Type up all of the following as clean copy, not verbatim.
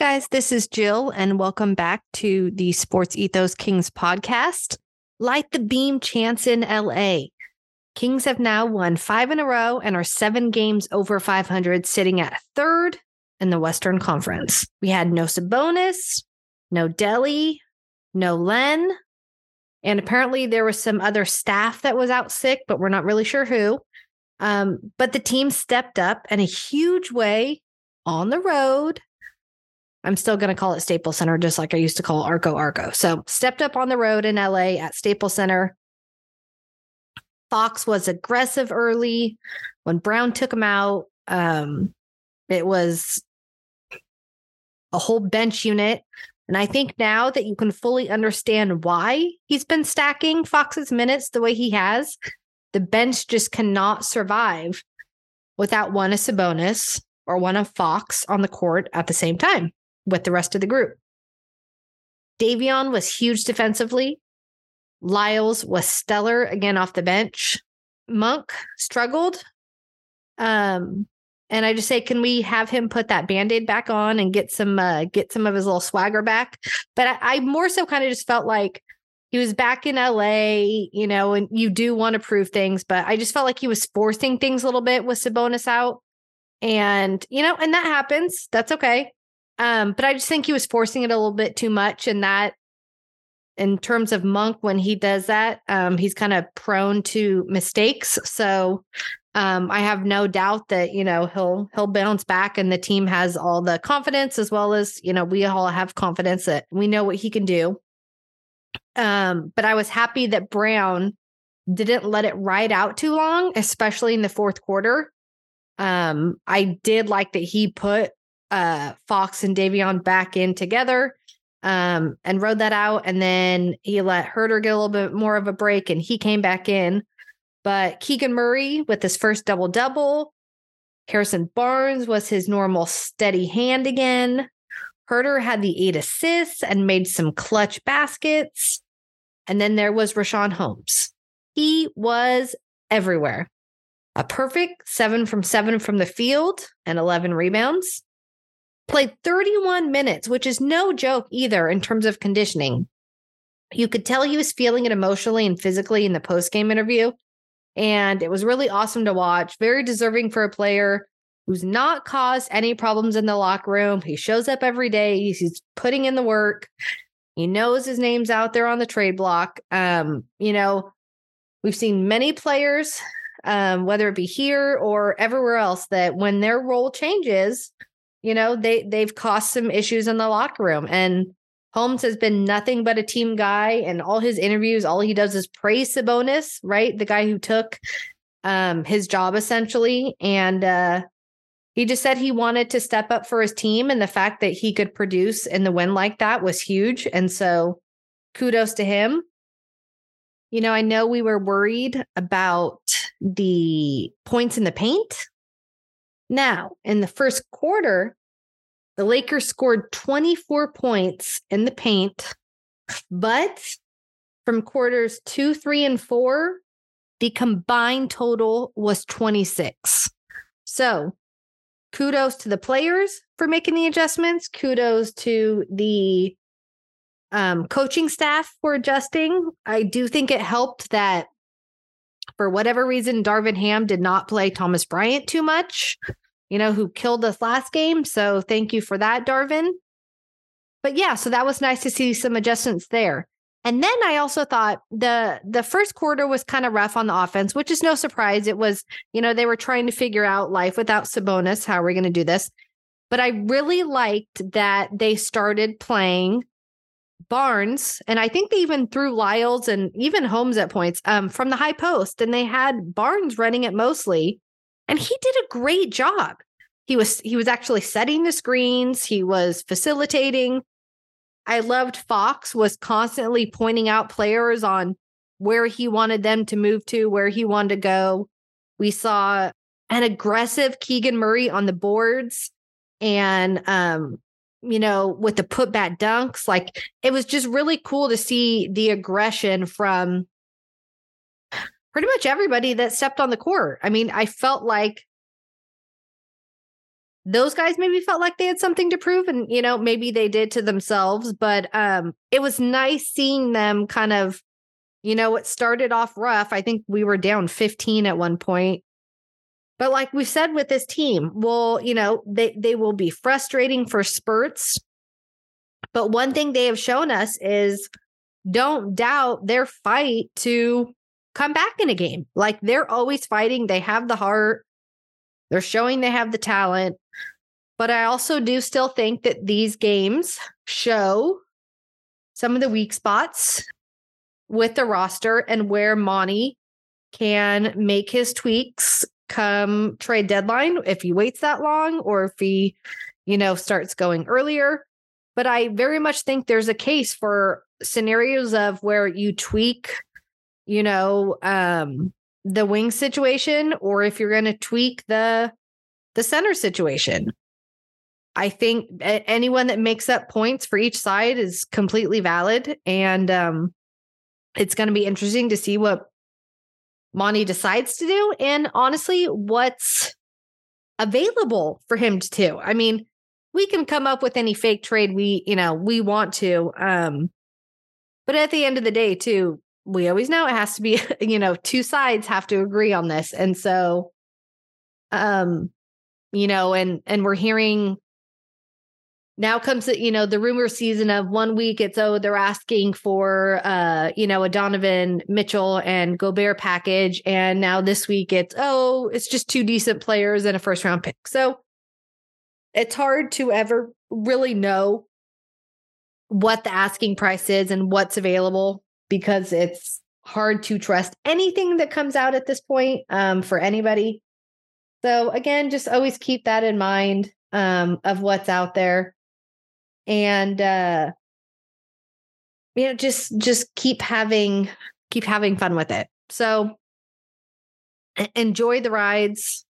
guys, this is Jill, and welcome back to the Sports Ethos Kings podcast. Light the beam chants in LA. Kings have now won 5 in a row and are 7 games over 500, sitting at 3rd in the Western Conference. We had no Sabonis, no Deli, no Len, and apparently there was some other staff that was out sick, but we're not really sure who. But the team stepped up in a huge way on the road. I'm still going to call it Staples Center, just like I used to call Arco. So stepped up on the road in LA at Staples Center. Fox was aggressive early when Brown took him out. It was a whole bench unit. And I think now that you can fully understand why he's been stacking Fox's minutes the way he has, the bench just cannot survive without one of Sabonis or one of Fox on the court at the same time with the rest of the group. Davion was huge defensively. Lyles was stellar again off the bench. Monk struggled. And I just say, can we have him put that Band-Aid back on and get some of his little swagger back? But I more so kind of just felt like he was back in LA, you know, and you do want to prove things, but I just felt like he was forcing things a little bit with Sabonis out. And, you know, and that happens. That's okay. But I just think he was forcing it a little bit too much. And that, in terms of Monk, when he does that, he's kind of prone to mistakes. So I have no doubt that, you know, he'll bounce back, and the team has all the confidence, as well as, you know, we all have confidence that we know what he can do. But I was happy that Brown didn't let it ride out too long, especially in the fourth quarter. I did like that he put Fox and Davion back in together. And rode that out. And then he let Herter get a little bit more of a break, and he came back in. But Keegan Murray with his first double-double. Harrison Barnes was his normal steady hand again. Herter had the 8 assists and made some clutch baskets. And then there was Rashawn Holmes. He was everywhere. A perfect 7 from 7 from the field and 11 rebounds. Played 31 minutes, which is no joke either in terms of conditioning. You could tell he was feeling it emotionally and physically in the post-game interview. And it was really awesome to watch. Very deserving for a player who's not caused any problems in the locker room. He shows up every day. He's putting in the work. He knows his name's out there on the trade block. You know, we've seen many players, whether it be here or everywhere else, that when their role changes, you know, they've caused some issues in the locker room. And Holmes has been nothing but a team guy, and all his interviews, all he does is praise Sabonis, right? The guy who took his job, essentially. And he just said he wanted to step up for his team, and the fact that he could produce in the win like that was huge. And so kudos to him. You know, I know we were worried about the points in the paint. Now, in the first quarter, the Lakers scored 24 points in the paint, but from quarters 2, 3, and 4, the combined total was 26. So kudos to the players for making the adjustments. Kudos to the coaching staff for adjusting. I do think it helped that, for whatever reason, Darvin Ham did not play Thomas Bryant too much, you know, who killed us last game. So thank you for that, Darvin. But yeah, so that was nice to see some adjustments there. And then I also thought the first quarter was kind of rough on the offense, which is no surprise. It was, you know, they were trying to figure out life without Sabonis. How are we going to do this? But I really liked that they started playing Barnes, and I think they even threw Lyles and even Holmes at points from the high post, and they had Barnes running it mostly, and he did a great job. He was actually setting the screens. He was facilitating. I loved Fox was constantly pointing out players on where he wanted them to move to, where he wanted to go. We saw an aggressive Keegan Murray on the boards, and you know, with the putback dunks, like it was just really cool to see the aggression from pretty much everybody that stepped on the court. I mean, I felt like those guys maybe felt like they had something to prove, and, you know, maybe they did to themselves, but it was nice seeing them kind of, you know, it started off rough. I think we were down 15 at one point, but like we've said with this team, well, you know, they will be frustrating for spurts, but one thing they have shown us is don't doubt their fight to come back in a game. Like, they're always fighting. They have the heart. They're showing they have the talent. But I also do still think that these games show some of the weak spots with the roster and where Monty can make his tweaks come trade deadline if he waits that long or if he, you know, starts going earlier. But I very much think there's a case for scenarios of where you tweak, you know, the wing situation, or if you're going to tweak the center situation. I think anyone that makes up points for each side is completely valid. And it's going to be interesting to see what Monty decides to do. And honestly, what's available for him to do. I mean, we can come up with any fake trade we want to. But at the end of the day, too, we always know it has to be, you know, two sides have to agree on this. And so, you know, and we're hearing now comes, you know, the rumor season of 1 week it's, oh, they're asking for, you know, a Donovan Mitchell and Gobert package. And now this week it's, oh, it's just two decent players and a first round pick. So it's hard to ever really know what the asking price is and what's available, because it's hard to trust anything that comes out at this point for anybody. So again, just always keep that in mind of what's out there. And, you know, just keep having fun with it. So enjoy the rides.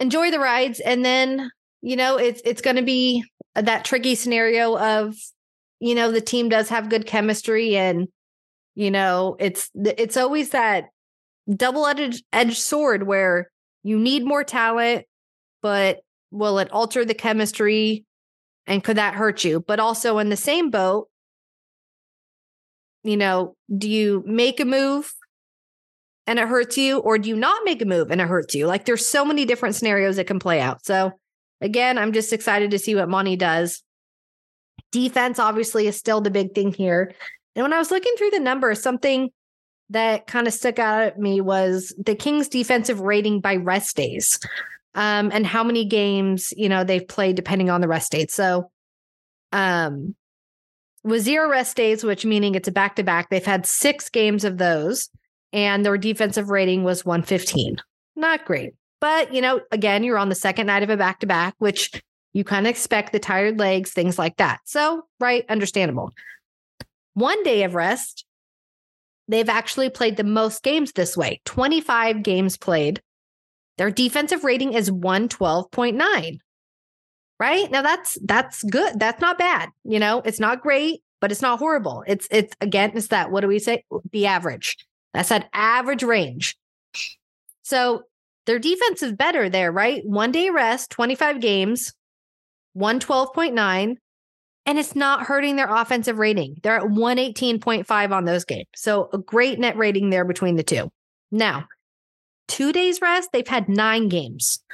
Enjoy the rides. And then, you know, it's going to be that tricky scenario of, you know, the team does have good chemistry, and, you know, it's always that double-edged sword where you need more talent, but will it alter the chemistry and could that hurt you? But also in the same boat, you know, do you make a move and it hurts you, or do you not make a move and it hurts you? Like, there's so many different scenarios that can play out. So again, I'm just excited to see what Monty does. Defense obviously is still the big thing here. And when I was looking through the numbers, something that kind of stuck out at me was the Kings' defensive rating by rest days, and how many games, you know, they've played depending on the rest days. So with zero rest days, which meaning it's a back-to-back, they've had 6 games of those, and their defensive rating was 115. Not great. But, you know, again, you're on the second night of a back-to-back, which you kind of expect the tired legs, things like that. So, right, understandable. One day of rest, they've actually played the most games this way. 25 games played. Their defensive rating is 112.9. Right? Now that's good. That's not bad. You know, it's not great, but it's not horrible. It's again, it's that, what do we say? The average. That's that average range. So their defense is better there, right? One day rest, 25 games. 112.9, and it's not hurting their offensive rating. They're at 118.5 on those games. So a great net rating there between the two. Now, 2 days rest, they've had 9 games.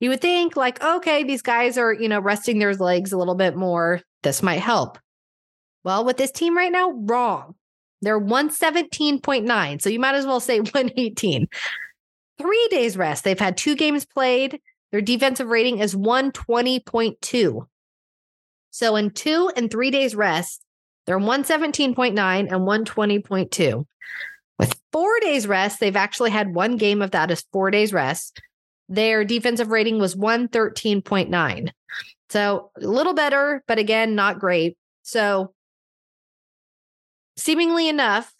You would think like, okay, these guys are, you know, resting their legs a little bit more. This might help. Well, with this team right now, wrong. They're 117.9. So you might as well say 118. 3 days rest. They've had 2 games played. Their defensive rating is 120.2. So in 2 and 3 days rest, they're 117.9 and 120.2. With 4 days rest, they've actually had 1 game of that as 4 days rest. Their defensive rating was 113.9. So a little better, but again, not great. So seemingly enough,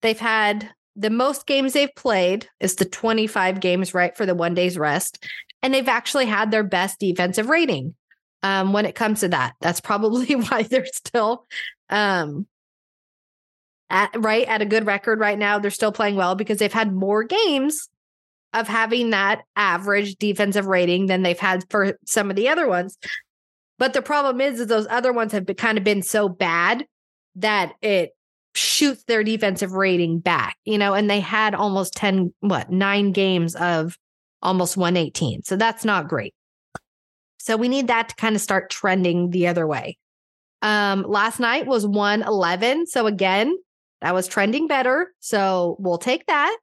they've had the most games they've played is the 25 games, right, for the 1 day's rest. And they've actually had their best defensive rating when it comes to that. That's probably why they're still at a good record right now. They're still playing well because they've had more games of having that average defensive rating than they've had for some of the other ones. But the problem is those other ones have kind of been so bad that it shoots their defensive rating back, you know, and they had almost 9 games of almost 118. So that's not great. So we need that to kind of start trending the other way. Last night was 111. So again, that was trending better. So we'll take that.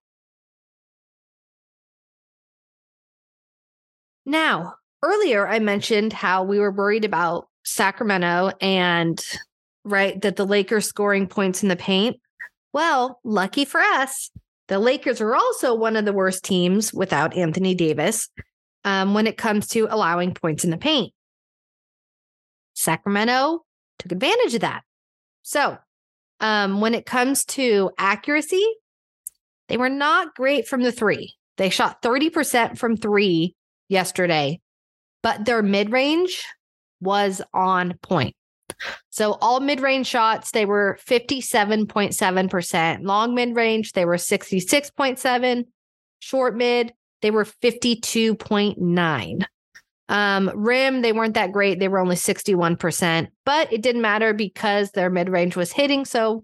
Now, earlier I mentioned how we were worried about Sacramento and right, that the Lakers scoring points in the paint. Well, lucky for us, the Lakers are also one of the worst teams without Anthony Davis when it comes to allowing points in the paint. Sacramento took advantage of that. So when it comes to accuracy, they were not great from the three. They shot 30% from three yesterday, but their mid-range was on point. So all mid-range shots, they were 57.7%. Long mid-range, they were 66.7%. Short mid, they were 52.9%. Rim, they weren't that great. They were only 61%. But it didn't matter because their mid-range was hitting so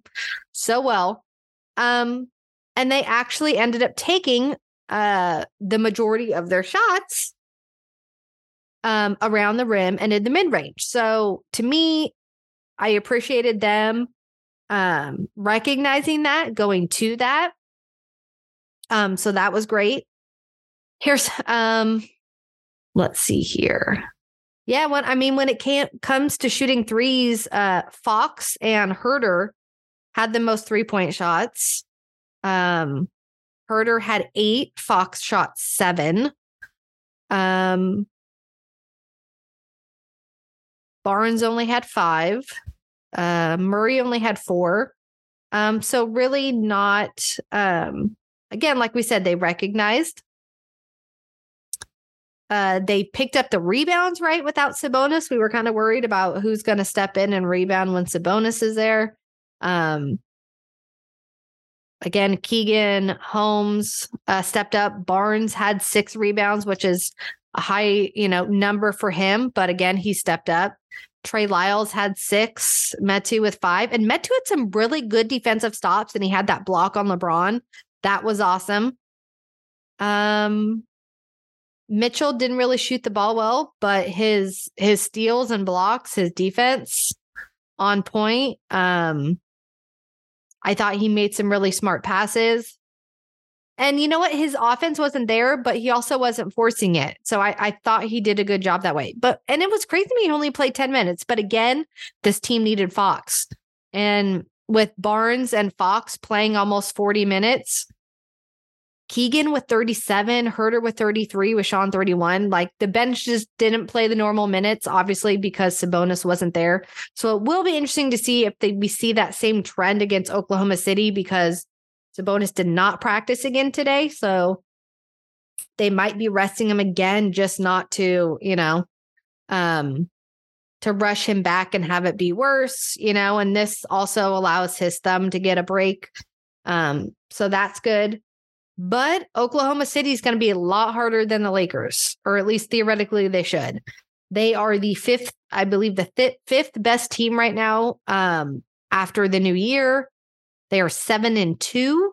well. And they actually ended up taking the majority of their shots around the rim and in the mid-range. So to me, I appreciated them recognizing that, going to that. So that was great. Here's, let's see here. Yeah, when it comes to shooting threes, Fox and Herter had the most three-point shots. Herter had 8, Fox shot 7. Barnes only had 5. Murray only had 4. So really not, again, like we said, they recognized. They picked up the rebounds, right? Without Sabonis, we were kind of worried about who's going to step in and rebound when Sabonis is there. Again, Keegan Holmes stepped up. Barnes had 6 rebounds, which is a high, number for him. But again, he stepped up. Lyles had 6, Metu with 5, and Metu had some really good defensive stops. And he had that block on LeBron. That was awesome. Mitchell didn't really shoot the ball well, but his steals and blocks, his defense on point. I thought he made some really smart passes. And you know what? His offense wasn't there, but he also wasn't forcing it. So I thought he did a good job that way. And it was crazy to me. He only played 10 minutes. But again, this team needed Fox. And with Barnes and Fox playing almost 40 minutes, Keegan with 37, Herter with 33, Rashawn 31. Like the bench just didn't play the normal minutes, obviously, because Sabonis wasn't there. So it will be interesting to see if we see that same trend against Oklahoma City, because Sabonis did not practice again today. So they might be resting him again, just not to, to rush him back and have it be worse, and this also allows his thumb to get a break. So that's good. But Oklahoma City is going to be a lot harder than the Lakers, or at least theoretically they should. They are the fifth best team right now after the new year. They are 7-2.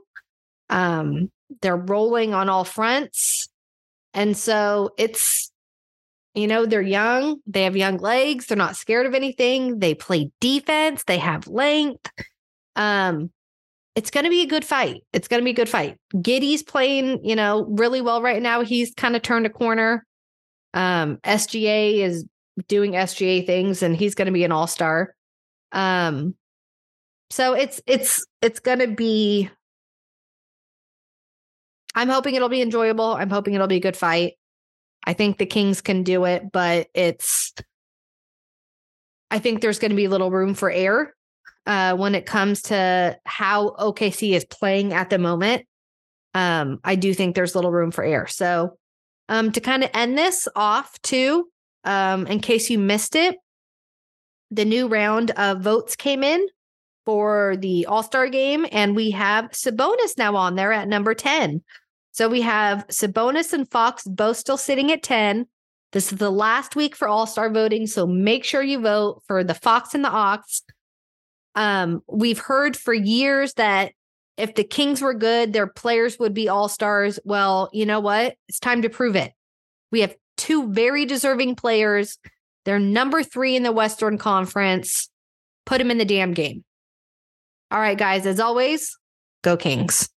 They're rolling on all fronts. And so it's, they're young. They have young legs. They're not scared of anything. They play defense. They have length. It's going to be a good fight. Giddy's playing, really well right now. He's kind of turned a corner. SGA is doing SGA things, and he's going to be an all-star. So it's going to be, I'm hoping it'll be enjoyable. I'm hoping it'll be a good fight. I think the Kings can do it, but I think there's going to be little room for error. When it comes to how OKC is playing at the moment, I do think there's little room for error. So to kind of end this off too, in case you missed it, the new round of votes came in for the All-Star game, and we have Sabonis now on there at number 10. So we have Sabonis and Fox both still sitting at 10. This is the last week for All-Star voting, so make sure you vote for the Fox and the Ox. We've heard for years that if the Kings were good, their players would be All-Stars. Well, you know what? It's time to prove it. We have two very deserving players. They're number 3 in the Western Conference. Put them in the damn game. All right, guys, as always, go Kings.